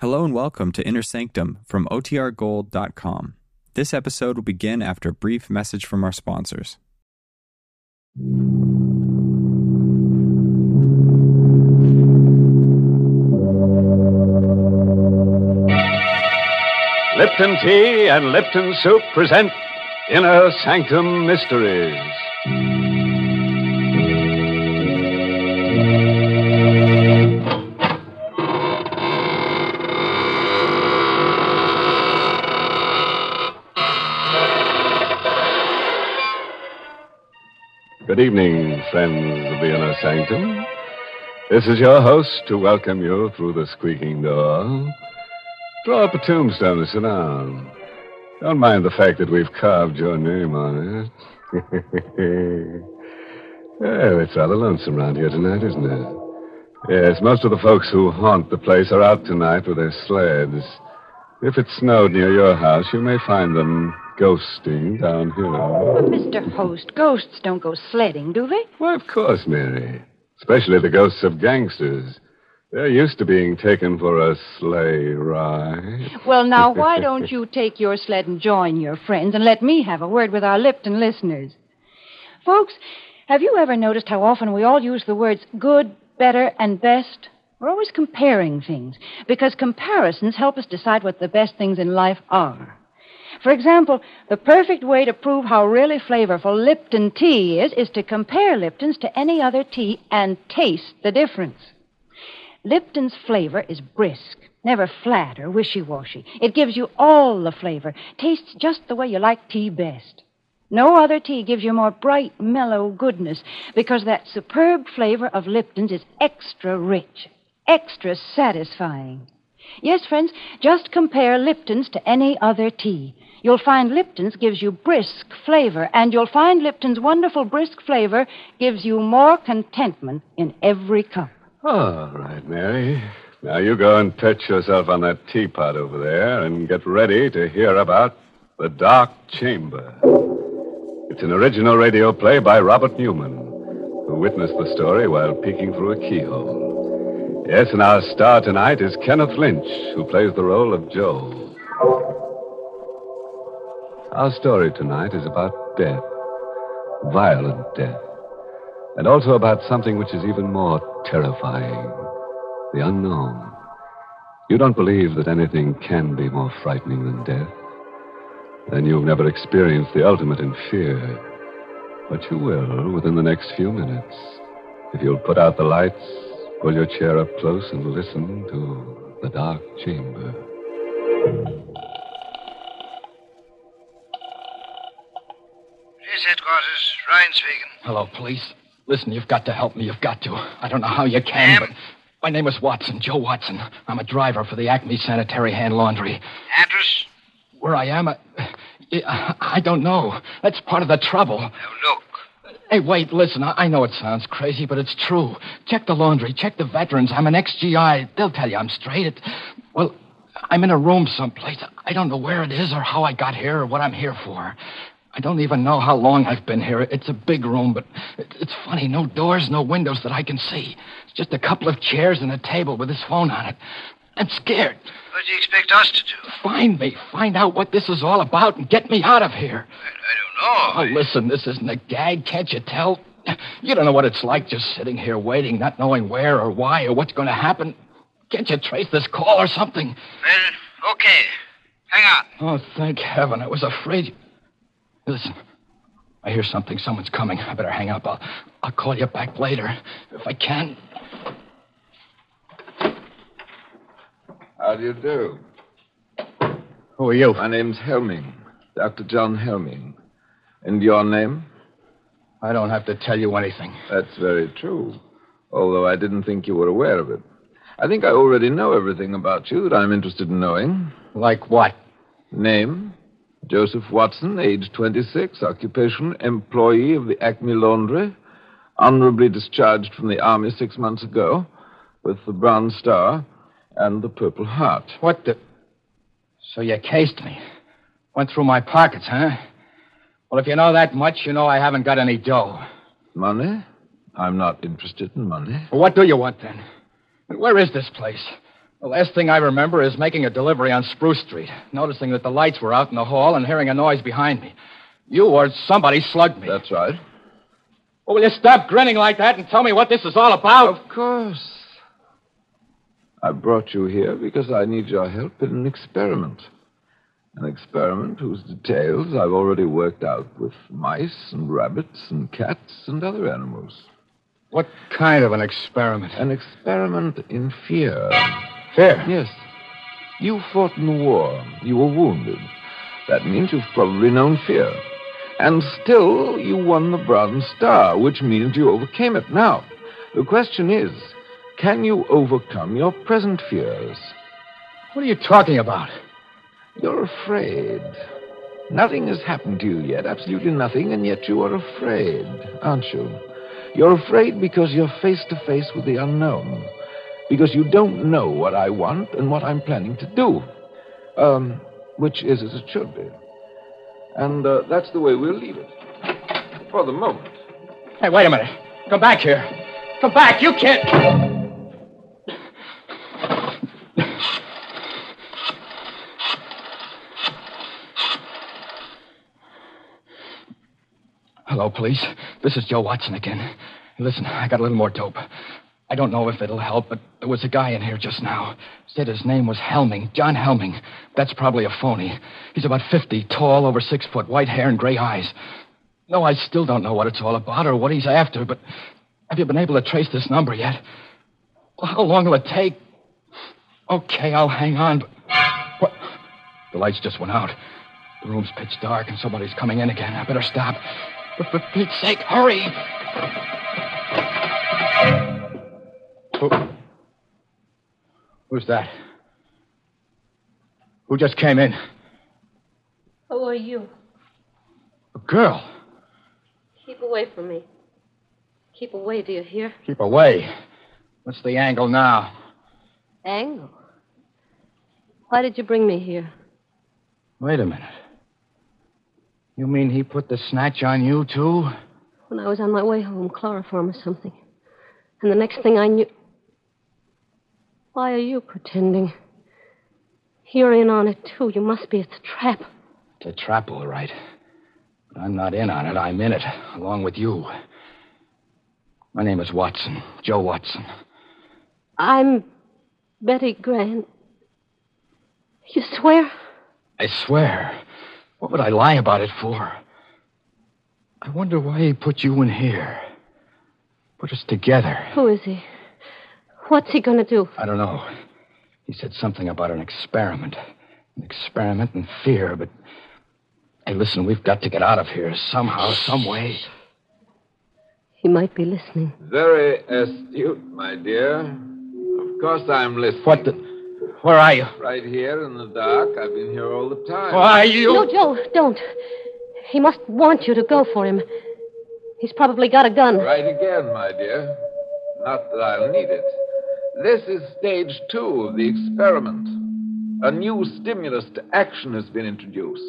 Hello and welcome to Inner Sanctum from OTRGold.com. This episode will begin after a brief message from our sponsors. Lipton Tea and Lipton Soup present Inner Sanctum Mysteries. Good evening, friends of the Inner Sanctum. This is your host to welcome you through the squeaking door. Draw up a tombstone and sit down. Don't mind the fact that we've carved your name on it. Oh, it's rather lonesome around here tonight, isn't it? Yes, most of the folks who haunt the place are out tonight with their sleds. If it snowed near your house, you may find them ghosting down here. But, Mr. Host, ghosts don't go sledding, do they? Why, of course, Mary. Especially the ghosts of gangsters. They're used to being taken for a sleigh ride. Well, now, why don't you take your sled and join your friends and let me have a word with our Lipton listeners? Folks, have you ever noticed how often we all use the words good, better, and best? We're always comparing things, because comparisons help us decide what the best things in life are. For example, the perfect way to prove how really flavorful Lipton tea is to compare Lipton's to any other tea and taste the difference. Lipton's flavor is brisk, never flat or wishy-washy. It gives you all the flavor, tastes just the way you like tea best. No other tea gives you more bright, mellow goodness, because that superb flavor of Lipton's is extra rich, extra satisfying. Yes, friends, just compare Lipton's to any other tea. You'll find Lipton's gives you brisk flavor, and you'll find Lipton's wonderful brisk flavor gives you more contentment in every cup. All right, Mary. Now you go and perch yourself on that teapot over there and get ready to hear about The Dark Chamber. It's an original radio play by Robert Newman, who witnessed the story while peeking through a keyhole. Yes, and our star tonight is Kenneth Lynch, who plays the role of Joe. Our story tonight is about death, violent death, and also about something which is even more terrifying, the unknown. You don't believe that anything can be more frightening than death. Then you've never experienced the ultimate in fear. But you will within the next few minutes, if you'll put out the lights, pull your chair up close and listen to The Dark Chamber. Police headquarters, Ryan Svegan. Hello, police. Listen, you've got to help me. You've got to. I don't know how you can, but my name is Watson, Joe Watson. I'm a driver for the Acme Sanitary Hand Laundry. Address? Where I am, I don't know. That's part of the trouble. Now, look. Hey, wait, listen, I know it sounds crazy, but it's true. Check the laundry, check the veterans. I'm an ex-GI. They'll tell you I'm straight. Well, I'm in a room someplace. I don't know where it is or how I got here or what I'm here for. I don't even know how long I've been here. It's a big room, but it's funny. No doors, no windows that I can see. It's just a couple of chairs and a table with this phone on it. I'm scared. What do you expect us to do? Find me. Find out what this is all about and get me out of here. I don't know. Oh, listen, this isn't a gag. Can't you tell? You don't know what it's like just sitting here waiting, not knowing where or why or what's going to happen. Can't you trace this call or something? Well, okay. Hang on. Oh, thank heaven. I was afraid. Listen, I hear something. Someone's coming. I better hang up. I'll call you back later if I can. How do you do? Who are you? My name's Helming, Dr. John Helming. And your name? I don't have to tell you anything. That's very true, although I didn't think you were aware of it. I think I already know everything about you that I'm interested in knowing. Like what? Name, Joseph Watson, age 26, occupation, employee of the Acme Laundry, honorably discharged from the Army 6 months ago with the Bronze Star and the Purple Heart. What the... So you cased me. Went through my pockets, huh? Well, if you know that much, you know I haven't got any dough. Money? I'm not interested in money. Well, what do you want, then? Where is this place? The last thing I remember is making a delivery on Spruce Street, noticing that the lights were out in the hall and hearing a noise behind me. You or somebody slugged me. That's right. Well, will you stop grinning like that and tell me what this is all about? Of course. I brought you here because I need your help in an experiment. An experiment whose details I've already worked out with mice and rabbits and cats and other animals. What kind of an experiment? An experiment in fear. Fear? Yes. You fought in the war. You were wounded. That means you've probably known fear. And still, you won the Bronze Star, which means you overcame it. Now, the question is, can you overcome your present fears? What are you talking about? You're afraid. Nothing has happened to you yet, absolutely nothing, and yet you are afraid, aren't you? You're afraid because you're face to face with the unknown. Because you don't know what I want and what I'm planning to do. Which is as it should be. And that's the way we'll leave it. For the moment. Hey, wait a minute. Come back here. Come back. You can't... Hello, police. This is Joe Watson again. Listen, I got a little more dope. I don't know if it'll help, but there was a guy in here just now. Said his name was Helming, John Helming. That's probably a phony. He's about 50, tall, over 6 foot, white hair and gray eyes. No, I still don't know what it's all about or what he's after, but have you been able to trace this number yet? How long will it take? Okay, I'll hang on, but... What? The lights just went out. The room's pitch dark and somebody's coming in again. I better stop. But for Pete's sake, hurry! Who's that? Who just came in? Who are you? A girl. Keep away from me. Keep away, do you hear? Keep away? What's the angle now? Angle? Why did you bring me here? Wait a minute. You mean he put the snatch on you, too? When I was on my way home, chloroform or something. And the next thing I knew... Why are you pretending? You're in on it, too. You must be. It's a trap. It's a trap, all right. But I'm not in on it. I'm in it, along with you. My name is Watson, Joe Watson. I'm Betty Grant. You swear? I swear. What would I lie about it for? I wonder why he put you in here. Put us together. Who is he? What's he going to do? I don't know. He said something about an experiment. An experiment in fear, but... Hey, listen, we've got to get out of here somehow, some way. He might be listening. Very astute, my dear. Of course I'm listening. What the... Where are you? Right here in the dark. I've been here all the time. Why, you... No, Joe, don't. He must want you to go for him. He's probably got a gun. Right again, my dear. Not that I'll need it. This is stage 2 of the experiment. A new stimulus to action has been introduced.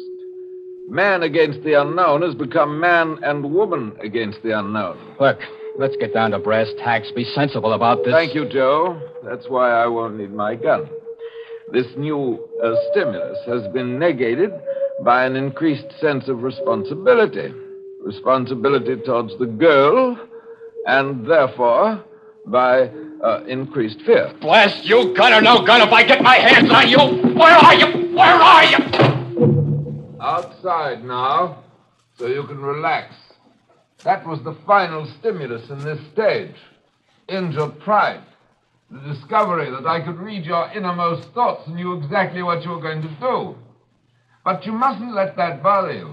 Man against the unknown has become man and woman against the unknown. Look, let's get down to brass tacks. Be sensible about this. Thank you, Joe. That's why I won't need my gun. This new stimulus has been negated by an increased sense of responsibility. Responsibility towards the girl, and therefore, by increased fear. Blast you, gun or no gun, if I get my hands on you, where are you? Where are you? Outside now, so you can relax. That was the final stimulus in this stage. Injured pride. The discovery that I could read your innermost thoughts and knew exactly what you were going to do. But you mustn't let that bother you.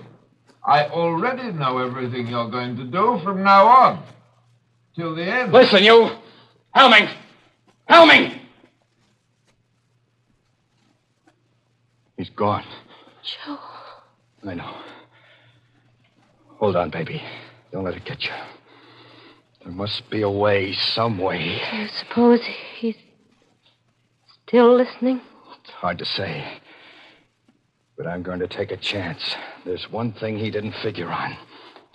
I already know everything you're going to do from now on. Till the end. Listen, you... Helming! Helming! He's gone. Joe. I know. Hold on, baby. Don't let it get you. There must be a way, some way. Do you suppose he's still listening? It's hard to say. But I'm going to take a chance. There's one thing he didn't figure on.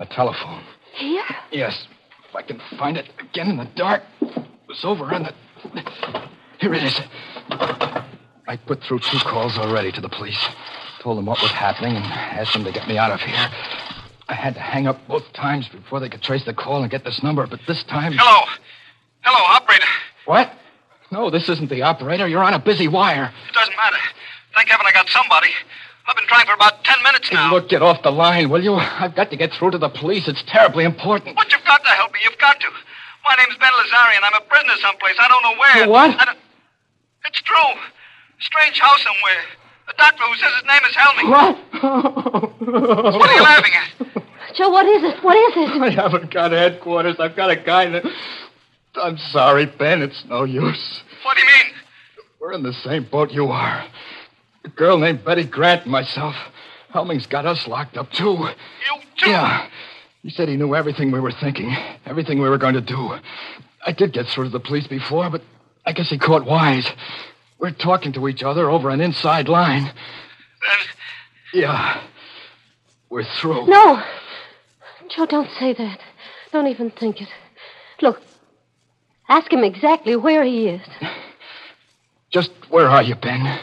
A telephone. Here? Yes. If I can find it again in the dark. It was over on the... Here it is. I put through 2 calls already to the police. Told them what was happening and asked them to get me out of here. I had to hang up both times before they could trace the call and get this number, but this time... Hello. Hello, operator. What? No, this isn't the operator. You're on a busy wire. It doesn't matter. Thank heaven I got somebody. I've been trying for about 10 minutes now. Hey, look, get off the line, will you? I've got to get through to the police. It's terribly important. But you've got to help me. You've got to. My name's Ben Lazarian. I'm a prisoner someplace. I don't know where. You what? It's true. A strange house somewhere. A doctor who says his name is Helming. What? What are you laughing at? Joe, what is it? What is it? I haven't got headquarters. I've got a guy that... I'm sorry, Ben. It's no use. What do you mean? We're in the same boat you are. A girl named Betty Grant and myself. Helming's got us locked up, too. You too? Yeah. He said he knew everything we were thinking, everything we were going to do. I did get through to the police before, but I guess he caught wise. We're talking to each other over an inside line. Then... Yeah. We're through. No. Joe, don't say that. Don't even think it. Look, ask him exactly where he is. Just where are you, Ben?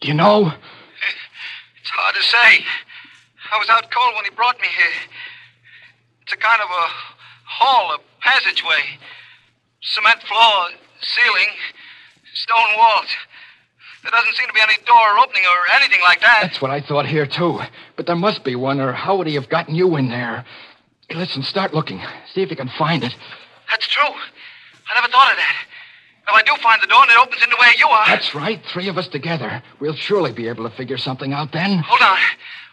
Do you know? It's hard to say. I was out cold when he brought me here. It's a kind of a hall, a passageway. Cement floor, ceiling, stone walls. There doesn't seem to be any door opening or anything like that. That's what I thought here, too. But there must be one, or how would he have gotten you in there? Hey, listen, start looking. See if you can find it. That's true. I never thought of that. If I do find the door and it opens into where you are... That's right, 3 of us together. We'll surely be able to figure something out then. Hold on.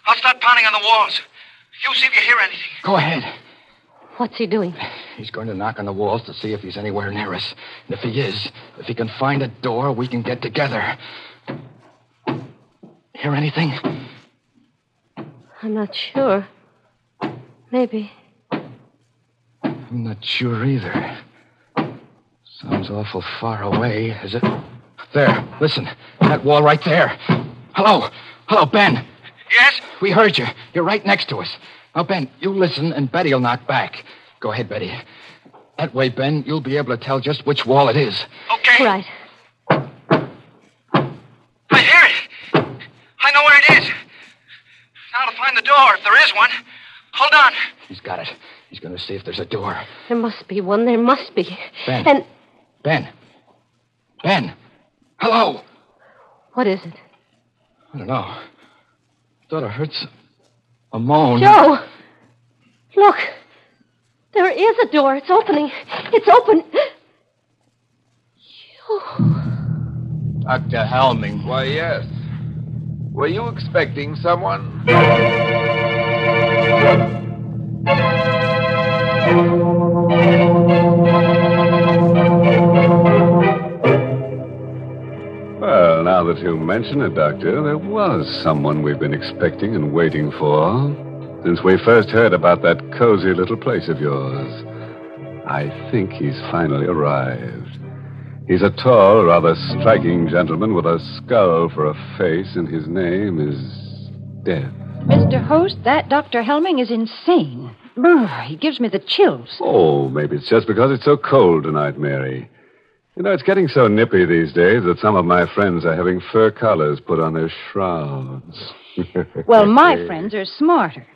I'll start pounding on the walls. You see if you hear anything. Go ahead. What's he doing? He's going to knock on the walls to see if he's anywhere near us. And if he is, if he can find a door, we can get together. Hear anything? I'm not sure. Maybe. I'm not sure either. Sounds awful far away, is it? There, listen. That wall right there. Hello. Hello, Ben. Yes? We heard you. You're right next to us. Now, Ben, you listen, and Betty will knock back. Go ahead, Betty. That way, Ben, you'll be able to tell just which wall it is. Okay. Right. I hear it. I know where it is. Now to find the door, if there is one. Hold on. He's got it. He's going to see if there's a door. There must be one. There must be. Ben. And... Ben. Ben. Hello. What is it? I don't know. I thought I heard a moan. Joe! Look. There is a door. It's opening. It's open. Joe. Dr. Helming. Why, yes. Were you expecting someone? Well, now that you mention it, Doctor, there was someone we've been expecting and waiting for since we first heard about that cozy little place of yours. I think he's finally arrived. He's a tall, rather striking gentleman with a skull for a face, and his name is Death. Mr. Host, that Dr. Helming is insane. He gives me the chills. Oh, maybe it's just because it's so cold tonight, Mary. You know, it's getting so nippy these days that some of my friends are having fur collars put on their shrouds. Well, my friends are smarter.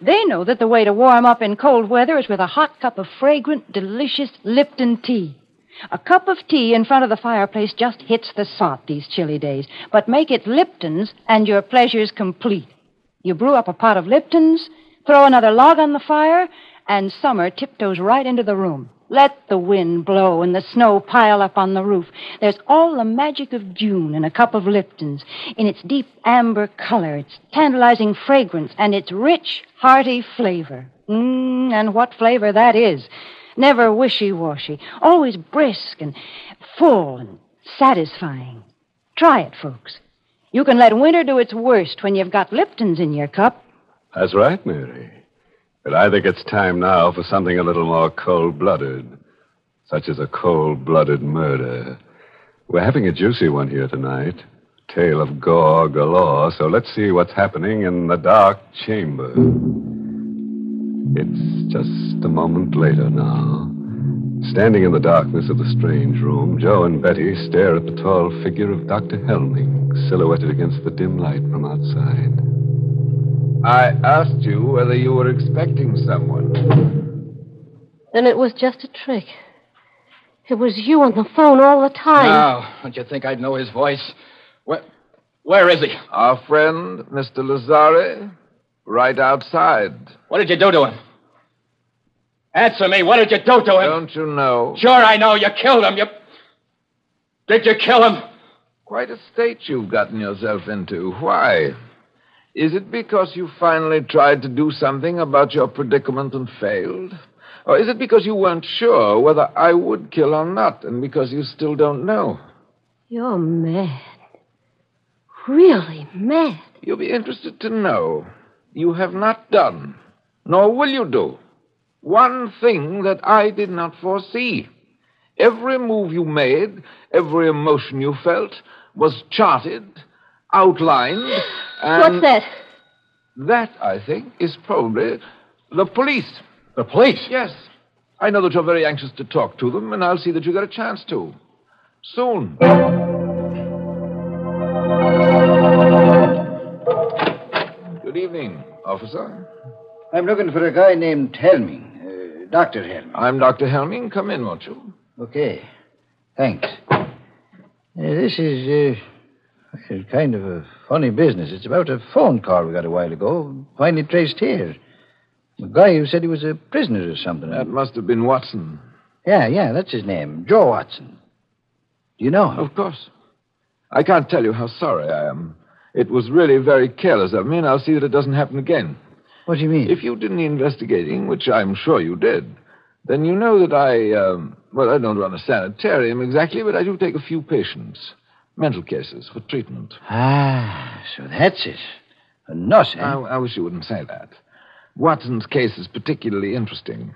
They know that the way to warm up in cold weather is with a hot cup of fragrant, delicious Lipton tea. A cup of tea in front of the fireplace just hits the spot these chilly days. But make it Lipton's and your pleasure's complete. You brew up a pot of Lipton's, throw another log on the fire, and summer tiptoes right into the room. Let the wind blow and the snow pile up on the roof. There's all the magic of June in a cup of Lipton's, in its deep amber color, its tantalizing fragrance, and its rich, hearty flavor. And what flavor that is. Never wishy-washy, always brisk and full and satisfying. Try it, folks. You can let winter do its worst when you've got Lipton's in your cup. That's right, Mary. But I think it's time now for something a little more cold-blooded, such as a cold-blooded murder. We're having a juicy one here tonight. Tale of gore galore, so let's see what's happening in the dark chamber. It's just a moment later now, Standing in the darkness of the strange room, Joe and Betty stare at the tall figure of Dr. Helming, silhouetted against the dim light from outside. I asked you whether you were expecting someone. Then it was just a trick. It was you on the phone all the time. Now, don't you think I'd know his voice? Where is he? Our friend, Mr. Lazari, right outside. What did you do to him? Answer me. What did you do to him? Don't you know? Sure, I know. You killed him. Did you kill him? Quite a state you've gotten yourself into. Why? Is it because you finally tried to do something about your predicament and failed? Or is it because you weren't sure whether I would kill or not, and because you still don't know? You're mad. Really mad. You'll be interested to know. You have not done, nor will you do, one thing that I did not foresee. Every move you made, every emotion you felt, was charted, outlined, and... What's that? That, I think, is probably the police. The police? Yes. I know that you're very anxious to talk to them, and I'll see that you get a chance to. Soon. Good evening, officer. I'm looking for a guy named Helming. Dr. Helming. I'm Dr. Helming. Come in, won't you? Okay. Thanks. This is kind of a funny business. It's about a phone call we got a while ago, finally traced here. The guy who said he was a prisoner or something. That must have been Watson. Yeah, that's his name. Joe Watson. Do you know him? Of course. I can't tell you how sorry I am. It was really very careless of me, and I'll see that it doesn't happen again. What do you mean? If you did any investigating, which I'm sure you did, then you know that I don't run a sanitarium exactly, but I do take a few patients, mental cases, for treatment. Ah, so that's it. A nut, eh? I wish you wouldn't say that. Watson's case is particularly interesting.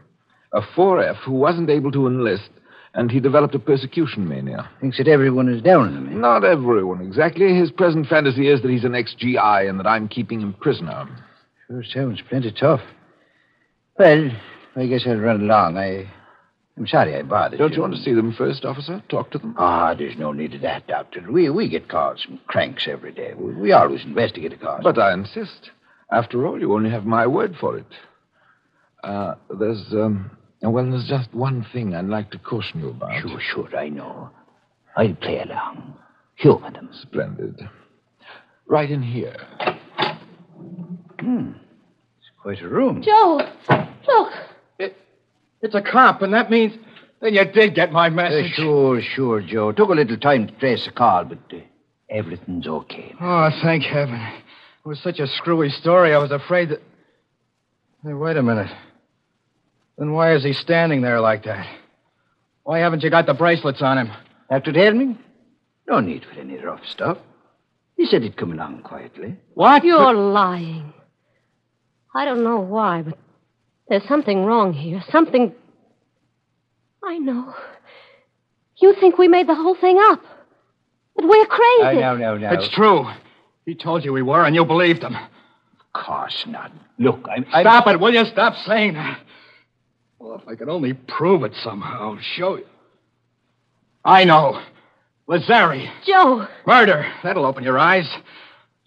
A 4F who wasn't able to enlist, and he developed a persecution mania. Thinks that everyone is down on him. Not everyone, exactly. His present fantasy is that he's an ex-GI and that I'm keeping him prisoner. Sure sounds plenty tough. Well, I guess I'll run along. I'm sorry I bothered you. Don't you want to see them first, officer? Talk to them? Ah, there's no need of that, Doctor. We get calls from cranks every day. We always investigate a call. But I insist. After all, you only have my word for it. There's just one thing I'd like to caution you about. Sure, I know. I'll play along. Humor them. Splendid. Right in here. It's quite a room. Joe, look. It's a cop, and that means that you did get my message. Sure, Joe. Took a little time to trace the call, but everything's okay. Oh, thank heaven. It was such a screwy story, I was afraid that... Hey, wait a minute. Then why is he standing there like that? Why haven't you got the bracelets on him? After Helming? No need for any rough stuff. He said he'd come along quietly. What? You're lying. I don't know why, but there's something wrong here. Something... I know. You think we made the whole thing up. But we're crazy. No. It's true. He told you we were, and you believed him. Of course not. Look, Stop it, will you? Stop saying that. Well, if I could only prove it somehow, show you. I know. Lazari. Joe. Murder. That'll open your eyes.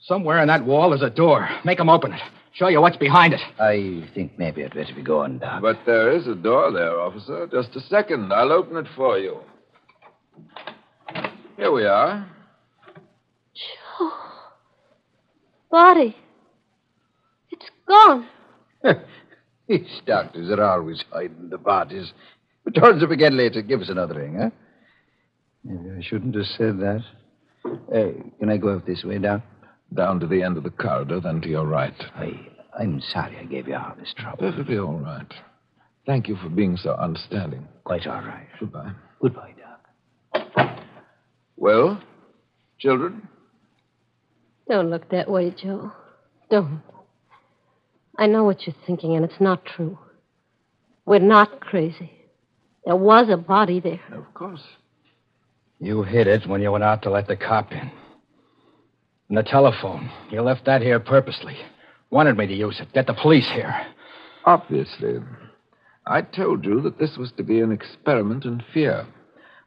Somewhere in that wall is a door. Make him open it. Show you what's behind it. I think maybe I'd better be going, Doc. But there is a door there, officer. Just a second. I'll open it for you. Here we are. Joe. Body. It's gone. These doctors are always hiding the bodies. But turns up again later. Give us another ring, huh? Maybe I shouldn't have said that. Can I go up this way, Doc? Down to the end of the corridor, then to your right. I'm sorry I gave you all this trouble. Perfectly all right. Thank you for being so understanding. Quite all right. Goodbye. Goodbye, Doc. Well, children? Don't look that way, Joe. Don't. I know what you're thinking, and it's not true. We're not crazy. There was a body there. Of course. You hid it when you went out to let the cop in. And the telephone. You left that here purposely. Wanted me to use it. Get the police here. Obviously. I told you that this was to be an experiment in fear.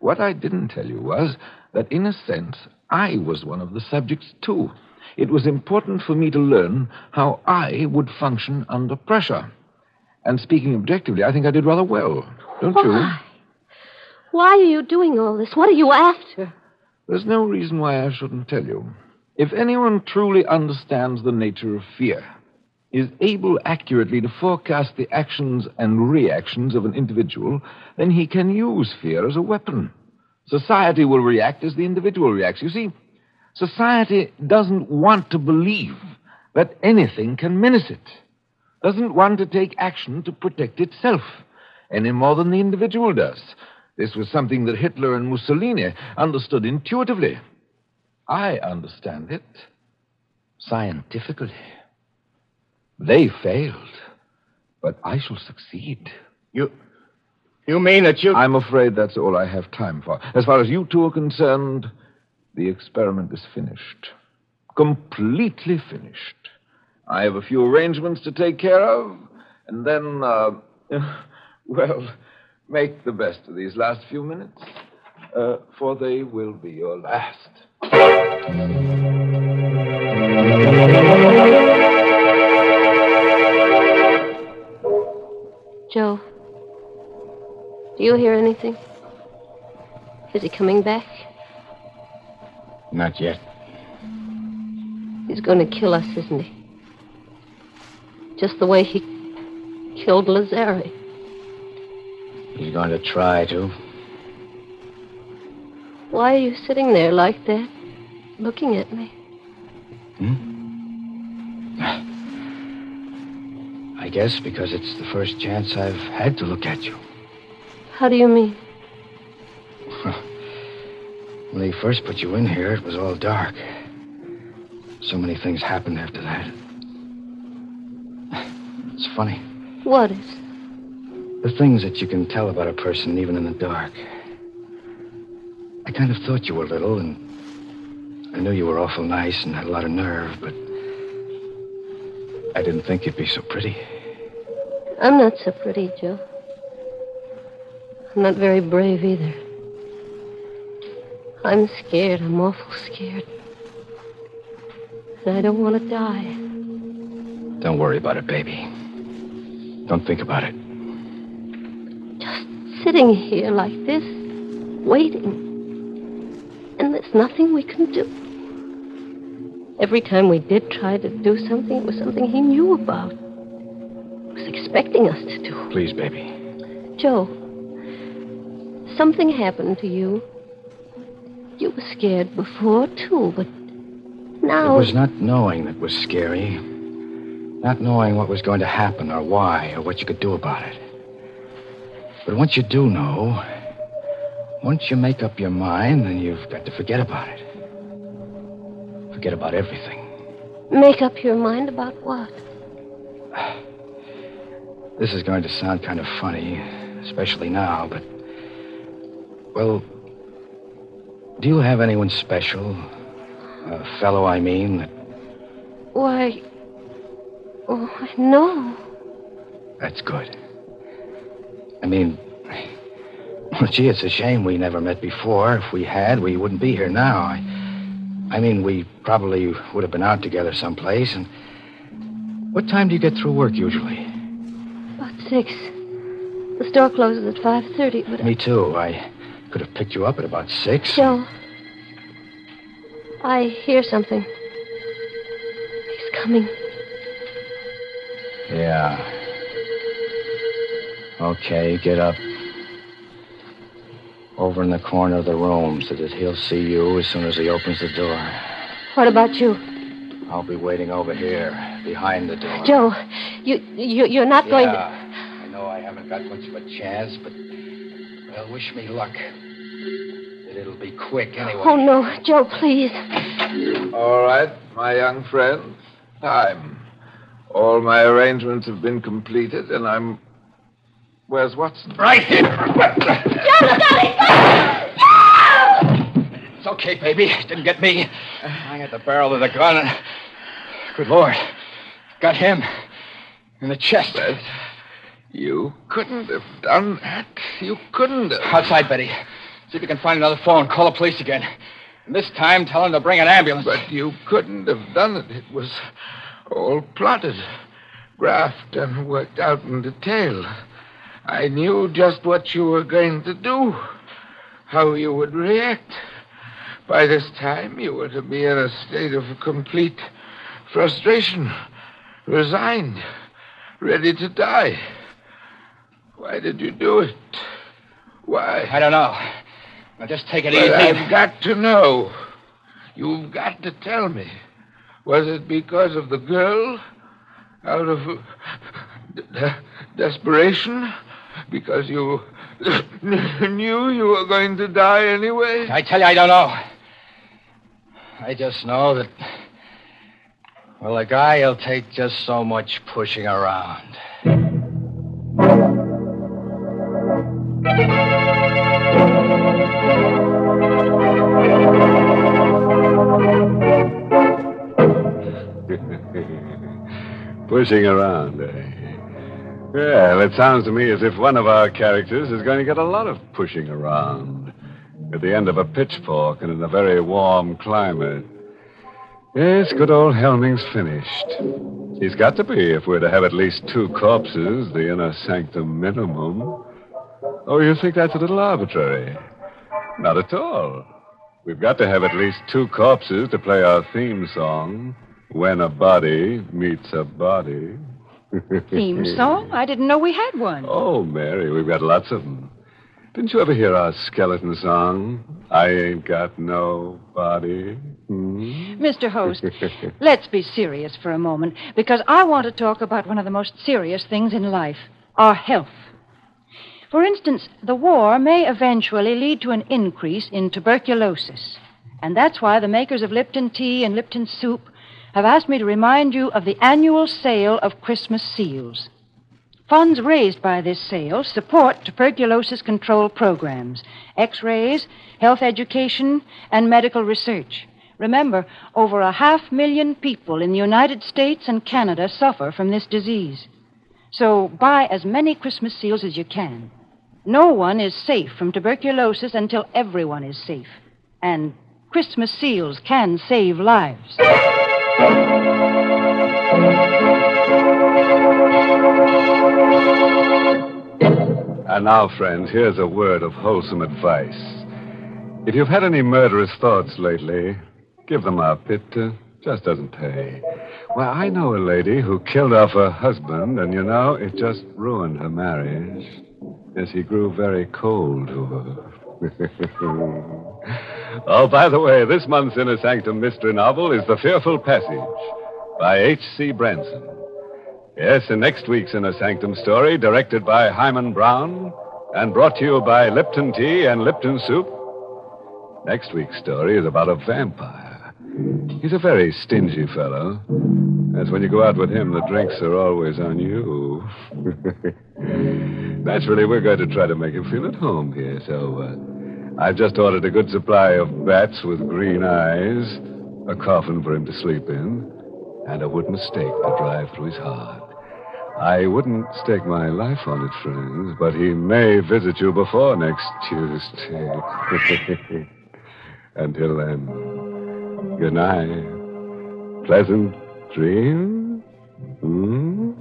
What I didn't tell you was that, in a sense, I was one of the subjects, too. It was important for me to learn how I would function under pressure. And speaking objectively, I think I did rather well, don't you? Why are you doing all this? What are you after? There's no reason why I shouldn't tell you. If anyone truly understands the nature of fear, is able accurately to forecast the actions and reactions of an individual, then he can use fear as a weapon. Society will react as the individual reacts. You see, society doesn't want to believe that anything can menace it, doesn't want to take action to protect itself, any more than the individual does. This was something that Hitler and Mussolini understood intuitively. I understand it scientifically. They failed, but I shall succeed. You mean that you... I'm afraid that's all I have time for. As far as you two are concerned, the experiment is finished. Completely finished. I have a few arrangements to take care of, and then, well, make the best of these last few minutes, for they will be your last. Joe, do you hear anything? Is he coming back? Not yet. He's going to kill us, isn't he? Just the way he killed Lazari. He's going to try to. Why are you sitting there like that, looking at me? I guess because it's the first chance I've had to look at you. How do you mean? When they first put you in here, it was all dark. So many things happened after that. It's funny. What is? The things that you can tell about a person even in the dark. I kind of thought you were little, and I knew you were awful nice and had a lot of nerve, but I didn't think you'd be so pretty. I'm not so pretty, Joe. I'm not very brave either. I'm scared. I'm awful scared. And I don't want to die. Don't worry about it, baby. Don't think about it. Just sitting here like this, waiting. And there's nothing we can do. Every time we did try to do something, it was something he knew about. Expecting us to do. Please, baby. Joe, something happened to you. You were scared before, too, but now... It was not knowing that was scary. Not knowing what was going to happen or why or what you could do about it. But once you do know, once you make up your mind, then you've got to forget about it. Forget about everything. Make up your mind about what? This is going to sound kind of funny, especially now, but... Well, do you have anyone special? A fellow, I mean, that... Why... Oh, no. That's good. I mean... Well, gee, it's a shame we never met before. If we had, we wouldn't be here now. I mean, we probably would have been out together someplace, and... What time do you get through work, usually? 6. The store closes at 5:30, but... Me too. I could have picked you up at about 6. Joe, I hear something. He's coming. Yeah. Okay, get up. Over in the corner of the room so that he'll see you as soon as he opens the door. What about you? I'll be waiting over here, behind the door. Joe, you're not going to... I haven't got much of a chance, but, well, wish me luck. It'll be quick anyway. Oh, no, Joe, please. All right, my young friend. Time. All my arrangements have been completed, and I'm... Where's Watson? Right here. Joe, stop it! Joe! It's okay, baby. It didn't get me. I got the barrel of the gun, and... Good Lord. Got him. In the chest. That's... You couldn't have done that. You couldn't have. Outside, Betty. See if you can find another phone. Call the police again. And this time, tell them to bring an ambulance. But you couldn't have done it. It was all plotted, graphed, and worked out in detail. I knew just what you were going to do, how you would react. By this time, you were to be in a state of complete frustration, resigned, ready to die. Why did you do it? Why? I don't know. Now, just take it easy. I've got to know. You've got to tell me. Was it because of the girl? Out of desperation? Because you knew you were going to die anyway? I tell you, I don't know. I just know that... Well, a guy will take just so much pushing around. Pushing around, eh? Well, it sounds to me as if one of our characters is going to get a lot of pushing around at the end of a pitchfork and in a very warm climate. Yes, good old Helming's finished. He's got to be if we're to have at least two corpses, the inner sanctum minimum. Oh, you think that's a little arbitrary? Not at all. We've got to have at least two corpses to play our theme song, When a Body Meets a Body. Theme song? I didn't know we had one. Oh, Mary, we've got lots of them. Didn't you ever hear our skeleton song, I Ain't Got No Body? Hmm? Mr. Host, let's be serious for a moment, because I want to talk about one of the most serious things in life, our health. For instance, the war may eventually lead to an increase in tuberculosis. And that's why the makers of Lipton Tea and Lipton Soup have asked me to remind you of the annual sale of Christmas seals. Funds raised by this sale support tuberculosis control programs, X-rays, health education, and medical research. Remember, over 500,000 people in the United States and Canada suffer from this disease. So buy as many Christmas seals as you can. No one is safe from tuberculosis until everyone is safe. And Christmas seals can save lives. And now, friends, here's a word of wholesome advice. If you've had any murderous thoughts lately, give them up. It just doesn't pay. Well, I know a lady who killed off her husband, and, you know, it just ruined her marriage. Yes, he grew very cold to her. Oh, by the way, this month's Inner Sanctum mystery novel is The Fearful Passage by H.C. Branson. Yes, and next week's Inner Sanctum story, directed by Hyman Brown and brought to you by Lipton Tea and Lipton Soup. Next week's story is about a vampire. He's a very stingy fellow. That's when you go out with him, the drinks are always on you. Naturally, we're going to try to make him feel at home here, so I've just ordered a good supply of bats with green eyes, a coffin for him to sleep in, and a wooden stake to drive through his heart. I wouldn't stake my life on it, friends, but he may visit you before next Tuesday. Until then, good night. Pleasant dreams? Hmm?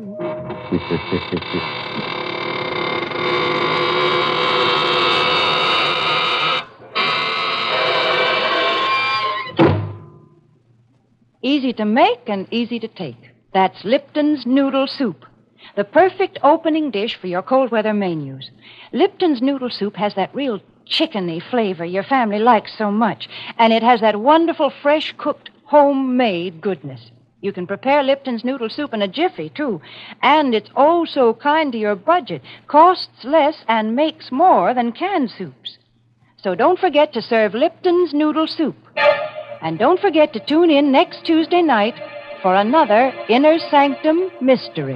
Easy to make and easy to take. That's Lipton's Noodle Soup, the perfect opening dish for your cold-weather menus. Lipton's Noodle Soup has that real chickeny flavor your family likes so much, and it has that wonderful fresh-cooked, homemade goodness. You can prepare Lipton's Noodle Soup in a jiffy, too, and it's oh so kind to your budget, costs less and makes more than canned soups. So don't forget to serve Lipton's Noodle Soup. And don't forget to tune in next Tuesday night for another Inner Sanctum Mystery.